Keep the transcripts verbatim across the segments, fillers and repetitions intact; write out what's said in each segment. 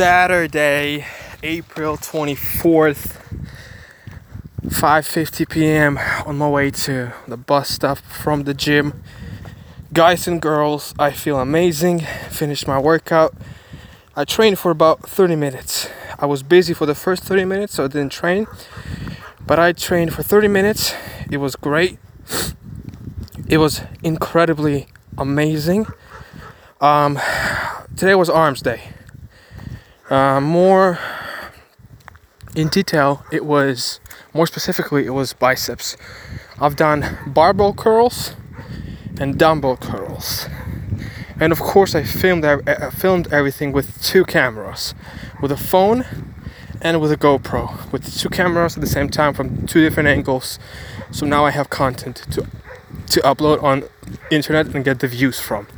Saturday, April twenty-fourth, five fifty p m on my way to the bus stop from the gym. Guys and girls, I feel amazing. Finished my workout. I trained for about thirty minutes. I was busy for the first thirty minutes, so I didn't train. But I trained for thirty minutes. It was great. It was incredibly amazing. Um, today was arms day. Uh, more in detail, it was, more specifically, it was biceps. I've done barbell curls and dumbbell curls. And of course, I filmed, I filmed everything with two cameras, with a phone and with a GoPro, with two cameras at the same time from two different angles. So now I have content to, to upload on internet and get the views from.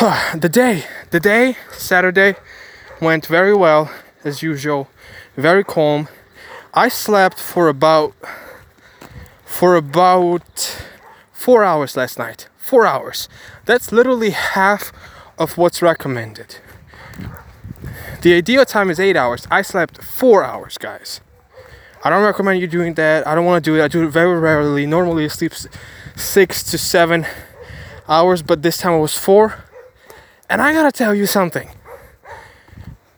The day, the day, Saturday, went very well, as usual, very calm. I slept for about for about four hours last night. Four hours. That's literally half of what's recommended. The ideal time is eight hours. I slept four hours, guys. I don't recommend you doing that. I don't want to do it. I do it very rarely. Normally I sleep six to seven hours, but this time it was four. And I gotta tell you something.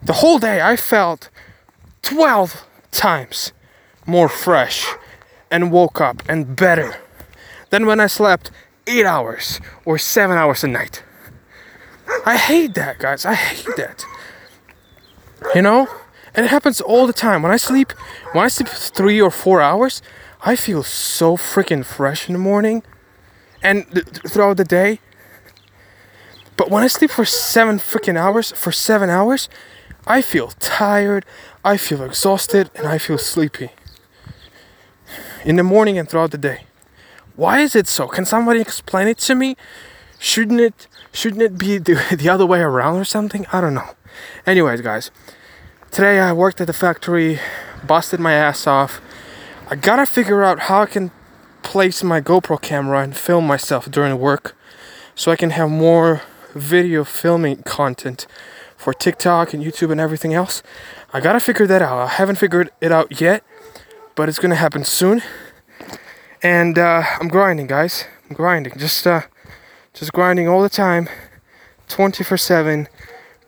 The whole day I felt twelve times more fresh and woke up and better than when I slept eight hours or seven hours a night. I hate that, guys. I hate that. You know? And it happens all the time. When I sleep, when I sleep three or four hours, I feel so freaking fresh in the morning and th- throughout the day. But when I sleep for seven freaking hours, for seven hours, I feel tired, I feel exhausted, and I feel sleepy in the morning and throughout the day. Why is it so? Can somebody explain it to me? Shouldn't it shouldn't it be the, the other way around or something? I don't know. Anyways, guys, today I worked at the factory, busted my ass off. I gotta figure out how I can place my GoPro camera and film myself during work so I can have more video filming content for TikTok and YouTube and everything else. I gotta figure that out. I haven't figured it out yet, but it's gonna happen soon. And uh, I'm grinding, guys. I'm grinding. Just, uh, just grinding all the time, twenty-four seven,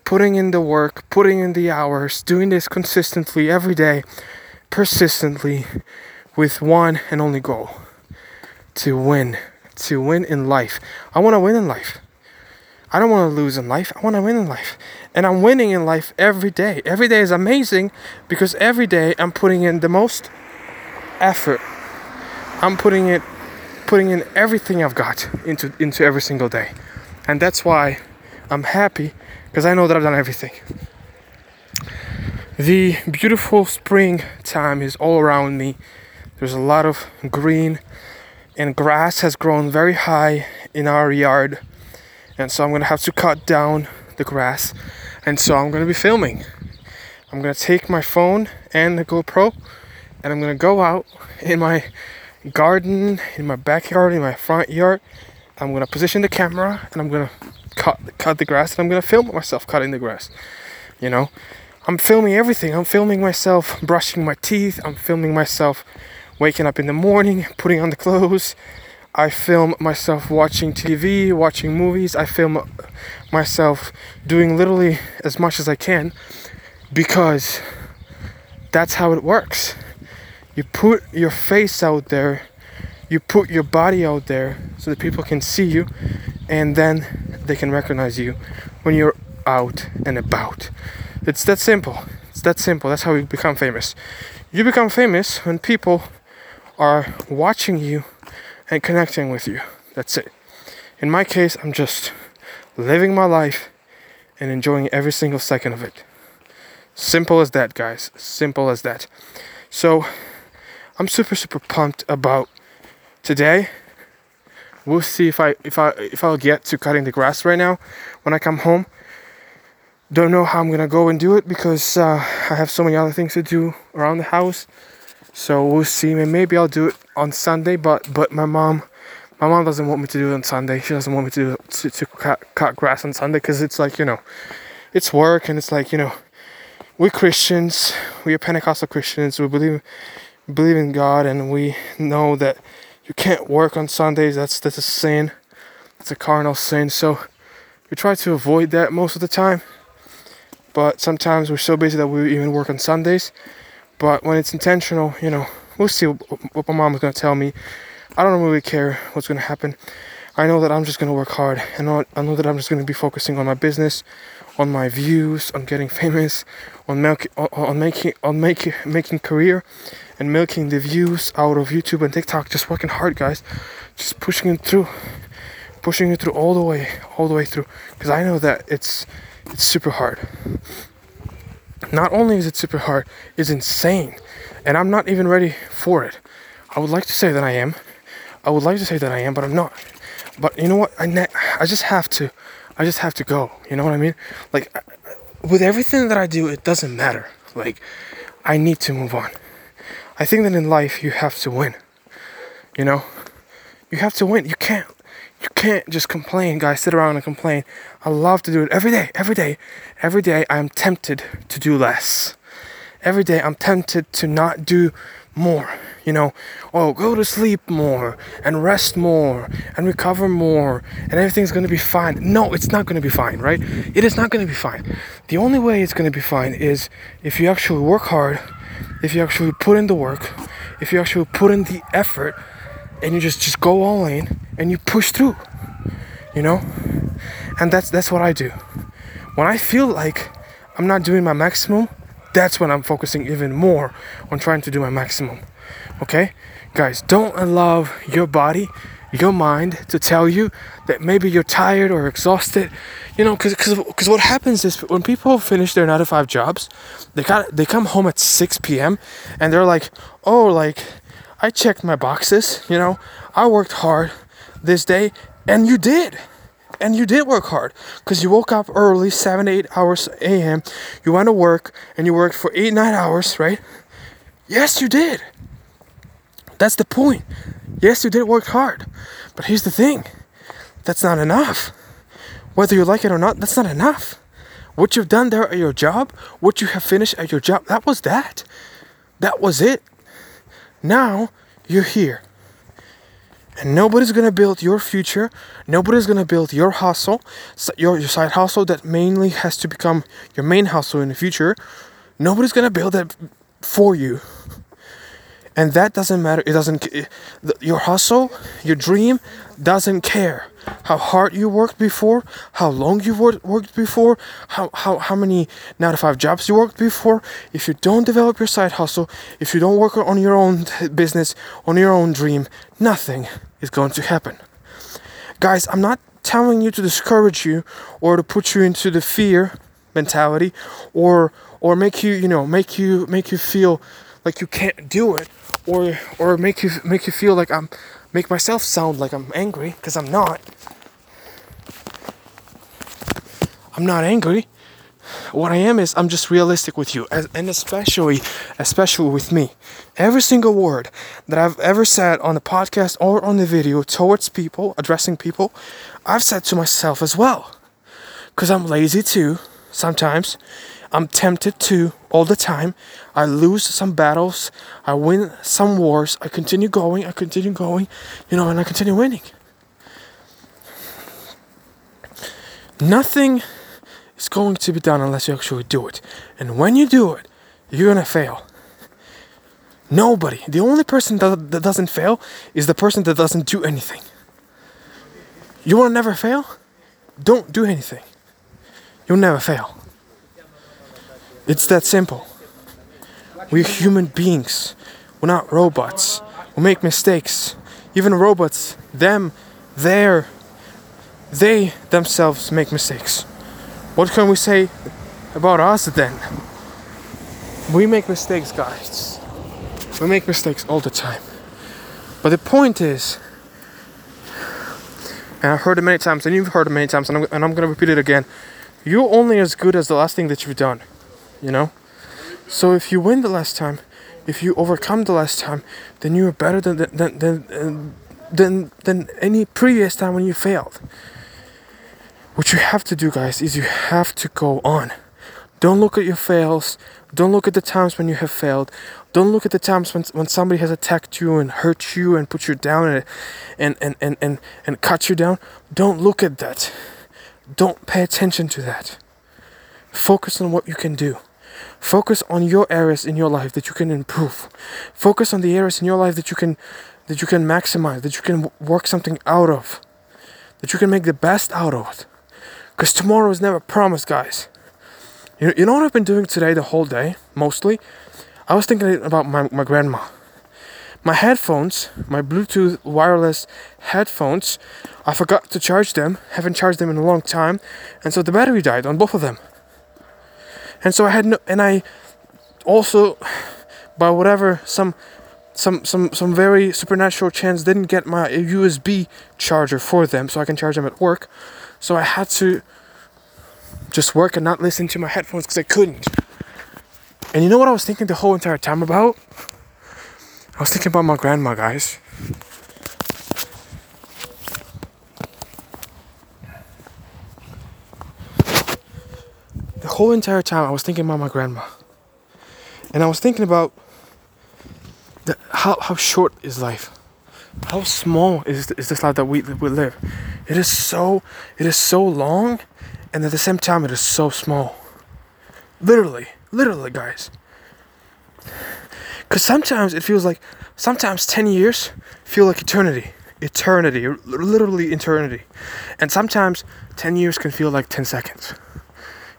putting in the work, putting in the hours, doing this consistently every day, persistently, with one and only goal: to win, to win in life. I want to win in life. I don't want to lose in life. I want to win in life. And I'm winning in life every day. Every day is amazing because every day I'm putting in the most effort. I'm putting it, putting in everything I've got into, into every single day. And that's why I'm happy, because I know that I've done everything. The beautiful spring time is all around me. There's a lot of green, and grass has grown very high in our yard. And so I'm gonna have to cut down the grass. And so I'm gonna be filming. I'm gonna take my phone and the GoPro, and I'm gonna go out in my garden, in my backyard, in my front yard. I'm gonna position the camera, and I'm gonna cut cut the grass, and I'm gonna film myself cutting the grass. You know, I'm filming everything. I'm filming myself brushing my teeth. I'm filming myself waking up in the morning, putting on the clothes. I film myself watching T V, watching movies. I film myself doing literally as much as I can, because that's how it works. You put your face out there, you put your body out there so that people can see you, and then they can recognize you when you're out and about. It's that simple. It's that simple. That's how you become famous. You become famous when people are watching you and connecting with you. That's it. In my case, I'm just living my life and enjoying every single second of it. Simple as that, guys. Simple as that. So I'm super super pumped about today. We'll see if I if I if I'll get to cutting the grass right now when I come home. Don't know how I'm gonna go and do it, because uh, I have so many other things to do around the house. So we'll see. Maybe I'll do it on Sunday, but but my mom, my mom doesn't want me to do it on Sunday. She doesn't want me to to, to cut, cut grass on Sunday, because it's like, you know, it's work, and it's like, you know, we Christians, we are Pentecostal Christians, we believe believe in God, and we know that you can't work on Sundays. That's that's a sin. It's a carnal sin. So we try to avoid that most of the time. But sometimes we're so busy that we even work on Sundays. But when it's intentional, you know, we'll see what my mom is going to tell me. I don't really care what's going to happen. I know that I'm just going to work hard. I know, I know that I'm just going to be focusing on my business, on my views, on getting famous, on milk, on making, on making, making career, and milking the views out of YouTube and TikTok. Just working hard, guys. Just pushing it through, pushing it through all the way, all the way through. Because I know that it's it's super hard. Not only is it super hard, it's insane, and I'm not even ready for it. I would like to say that I am. I would like to say that I am, but I'm not. But you know what? I ne- I just have to. I just have to go. You know what I mean? Like, with everything that I do, it doesn't matter. Like, I need to move on. I think that in life, you have to win. You know? You have to win. You can't. You can't just complain, guys. Sit around and complain. I love to do it every day. Every day. Every day, I'm tempted to do less. Every day, I'm tempted to not do more, you know, oh, go to sleep more and rest more and recover more and everything's going to be fine. No, it's not going to be fine, right? It is not going to be fine. The only way it's going to be fine is if you actually work hard, if you actually put in the work, if you actually put in the effort, and you just, just go all in and you push through, you know? And that's that's what I do. When I feel like I'm not doing my maximum, that's when I'm focusing even more on trying to do my maximum. Okay? Guys, don't allow your body, your mind to tell you that maybe you're tired or exhausted. You know, because because what happens is when people finish their nine to five jobs, they got they come home at six p.m. and they're like, oh, like, I checked my boxes. You know, I worked hard this day. And you did. And you did work hard because you woke up early, seven to eight hours a.m. You went to work and you worked for eight to nine hours, right? Yes, you did. That's the point. Yes, you did work hard. But here's the thing. That's not enough. Whether you like it or not, that's not enough. What you've done there at your job, what you have finished at your job, that was that. That was it. Now you're here. And nobody's going to build your future. Nobody's going to build your hustle, your, your side hustle that mainly has to become your main hustle in the future. Nobody's going to build that for you. And that doesn't matter. It doesn't. It, your hustle, your dream doesn't care how hard you worked before, how long you wor- worked before, how, how, how many nine to five jobs you worked before. If you don't develop your side hustle, if you don't work on your own business, on your own dream, nothing is going to happen. Guys, I'm not telling you to discourage you or to put you into the fear mentality or or make you, you know, make you make you feel like you can't do it, or or make you make you feel like I'm make myself sound like I'm angry, because I'm not. I'm not angry. What I am is I'm just realistic with you, as, and especially especially with me. Every single word that I've ever said on the podcast or on the video towards people, addressing people, I've said to myself as well, because I'm lazy too sometimes. I'm tempted to all the time. I lose some battles. I win some wars. I continue going. I continue going. You know, and I continue winning. Nothing is going to be done unless you actually do it. And when you do it, you're going to fail. Nobody. The only person that, that doesn't fail is the person that doesn't do anything. You want to never fail? Don't do anything. You'll never fail. It's that simple. We're human beings. We're not robots. We make mistakes. Even robots, them, their, they themselves make mistakes. What can we say about us then? We make mistakes, guys. We make mistakes all the time. But the point is, and I've heard it many times, and you've heard it many times, and I'm, and I'm going to repeat it again, you're only as good as the last thing that you've done. You know? So if you win the last time, if you overcome the last time, then you are better than than than than, than any previous time when you failed. What you have to do, guys, is you have to go on. Don't look at your fails. Don't look at the times when you have failed. Don't look at the times when when somebody has attacked you and hurt you and put you down and and and and, and cut you down. Don't look at that. Don't pay attention to that. Focus on what you can do. Focus on your areas in your life that you can improve. Focus on the areas in your life that you can that you can maximize, that you can work something out of, that you can make the best out of it. Because tomorrow is never promised, guys. You, you know what I've been doing today the whole day, mostly? I was thinking about my, my grandma. My headphones, my Bluetooth wireless headphones, I forgot to charge them, haven't charged them in a long time, and so the battery died on both of them. And so I had no, and I also, by whatever, some, some, some, some very supernatural chance, didn't get my U S B charger for them, so I can charge them at work. So I had to just work and not listen to my headphones because I couldn't. And you know what I was thinking the whole entire time about? I was thinking about my grandma, guys. The whole entire time I was thinking about my grandma. And I was thinking about the, how, how short is life. How small is is this life that we, that we live? It is so, it is so long, and at the same time, it is so small. Literally, literally, guys. Because sometimes it feels like, sometimes ten years feel like eternity. Eternity, literally eternity. And sometimes ten years can feel like ten seconds.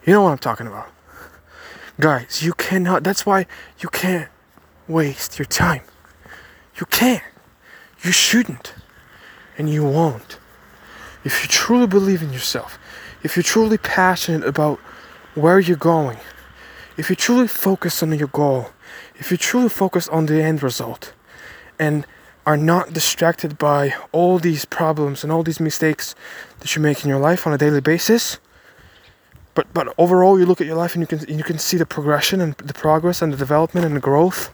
You know what I'm talking about. Guys, you cannot, that's why you can't waste your time. You can't. You shouldn't, and you won't. If you truly believe in yourself, if you're truly passionate about where you're going, if you truly focus on your goal, if you truly focus on the end result, and are not distracted by all these problems and all these mistakes that you make in your life on a daily basis, but but overall you look at your life and you can you can see the progression and the progress and the development and the growth,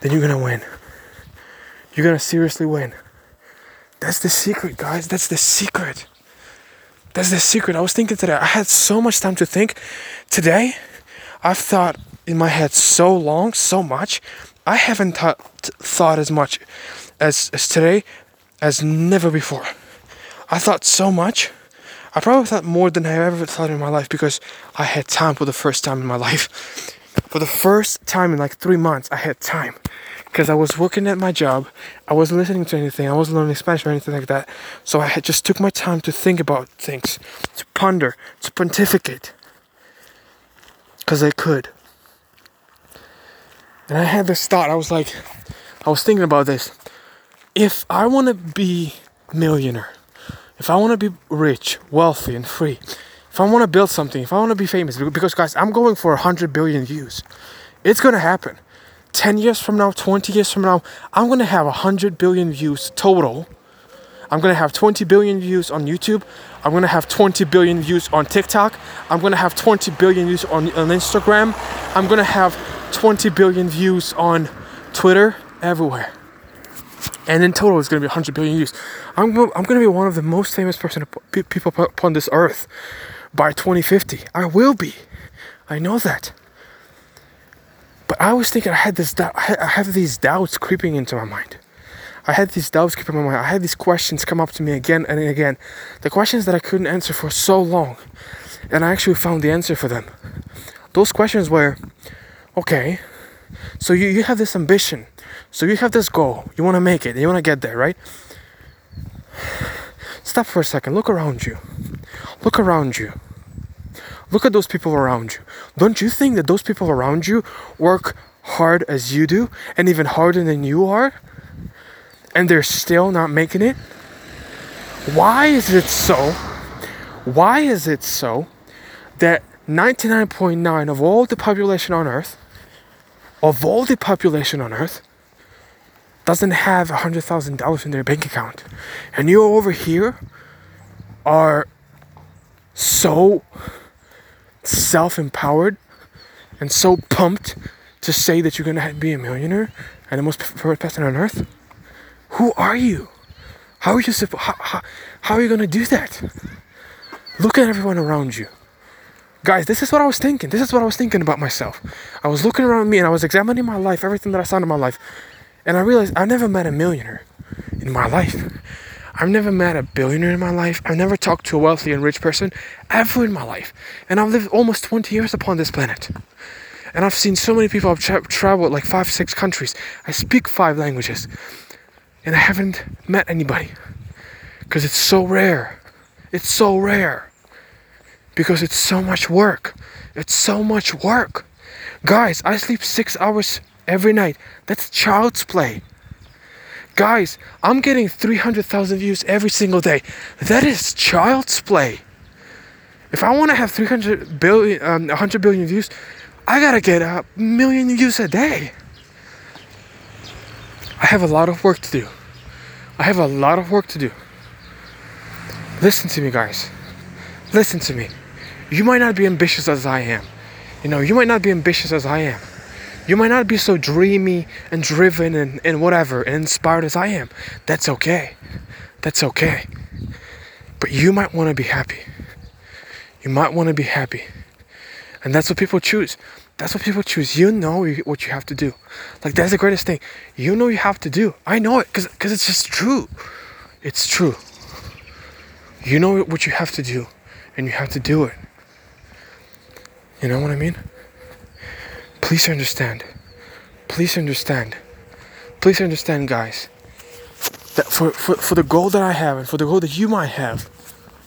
then you're gonna win. You're gonna seriously win. That's the secret, guys. That's the secret. That's the secret. I was thinking today. I had so much time to think. Today, I've thought in my head so long, so much. I haven't thought thought as much as, as today as never before. I thought so much. I probably thought more than I ever thought in my life because I had time for the first time in my life. For the first time in like three months, I had time. Because I was working at my job, I wasn't listening to anything, I wasn't learning Spanish or anything like that. So I had just took my time to think about things, to ponder, to pontificate. Because I could. And I had this thought, I was like, I was thinking about this. If I want to be a millionaire, if I want to be rich, wealthy and free, if I want to build something, if I want to be famous, because guys, I'm going for one hundred billion views. It's going to happen. ten years from now, twenty years from now, I'm going to have one hundred billion views total. I'm going to have twenty billion views on YouTube. I'm going to have twenty billion views on TikTok. I'm going to have twenty billion views on, on Instagram. I'm going to have twenty billion views on Twitter, everywhere. And in total, it's going to be one hundred billion views. I'm, I'm going to be one of the most famous person, people upon this earth by twenty fifty. I will be. I know that. But I was thinking, I had this, I have these doubts creeping into my mind. I had these doubts creeping in my mind. I had these questions come up to me again and again. The questions that I couldn't answer for so long. And I actually found the answer for them. Those questions were, okay, so you, you have this ambition. So you have this goal. You want to make it. You want to get there, right? Stop for a second. Look around you. Look around you. Look at those people around you. Don't you think that those people around you work hard as you do and even harder than you are? And they're still not making it? Why is it so? Why is it so that ninety-nine point nine percent of all the population on earth, of all the population on earth, doesn't have one hundred thousand dollars in their bank account? And you over here are so self-empowered and so pumped to say that you're gonna be a millionaire and the most preferred person on earth. Who are you? How are you supposed? How, how, how are you gonna do that? Look at everyone around you. Guys, this is what I was thinking. This is what I was thinking about myself. I was looking around me and I was examining my life, everything that I saw in my life. And I realized I've never met a millionaire in my life. I've never met a billionaire in my life. I've never talked to a wealthy and rich person ever in my life. And I've lived almost twenty years upon this planet. And I've seen so many people. I've tra- traveled like five, six countries. I speak five languages. And I haven't met anybody. Because it's so rare. It's so rare. Because it's so much work. It's so much work. Guys, I sleep six hours every night. That's child's play. Guys, I'm getting three hundred thousand views every single day. That is child's play. If I want to have three hundred billion, um, one hundred billion views, I gotta get a million views a day. I have a lot of work to do. I have a lot of work to do. Listen to me, guys. Listen to me. You might not be ambitious as I am. You know, you might not be ambitious as I am. You might not be so dreamy and driven and, and whatever and inspired as I am. That's okay. That's okay. But you might want to be happy. You might want to be happy. And that's what people choose. That's what people choose. You know what you have to do. Like, that's the greatest thing. You know you have to do. I know it because because it's just true. It's true. You know what you have to do. And you have to do it. You know what I mean? Please understand. Please understand. Please understand, guys. That for, for, for the goal that I have and for the goal that you might have,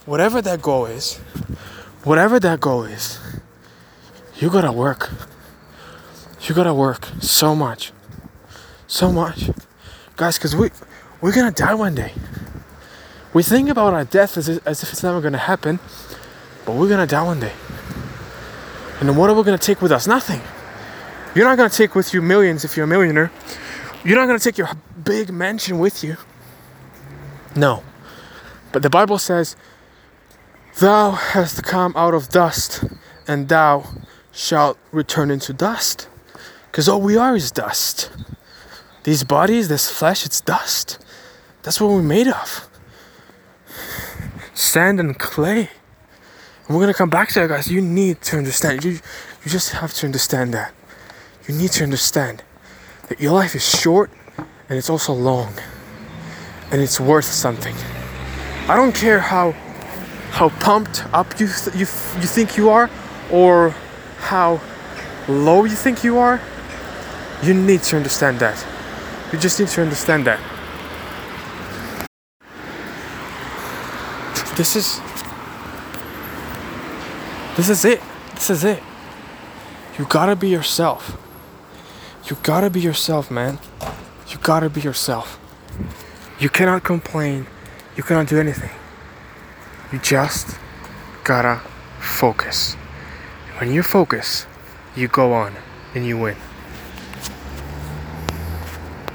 whatever that goal is, whatever that goal is, you gotta work. You gotta work so much. So much. Guys, because we, we're gonna die one day. We think about our death as if, as if it's never gonna happen. But we're going to die one day. And then what are we going to take with us? Nothing. You're not going to take with you millions if you're a millionaire. You're not going to take your big mansion with you. No. But the Bible says, "Thou hast come out of dust, and thou shalt return into dust." Because all we are is dust. These bodies, this flesh, it's dust. That's what we're made of. Sand and clay. We're going to come back to that, guys. You need to understand. You you just have to understand that. You need to understand that your life is short and it's also long. And it's worth something. I don't care how how pumped up you th- you f- you think you are or how low you think you are. You need to understand that. You just need to understand that. This is... This is it. This is it. You gotta be yourself. You gotta be yourself, man. You gotta be yourself. You cannot complain. You cannot do anything. You just gotta focus. When you focus, you go on and you win.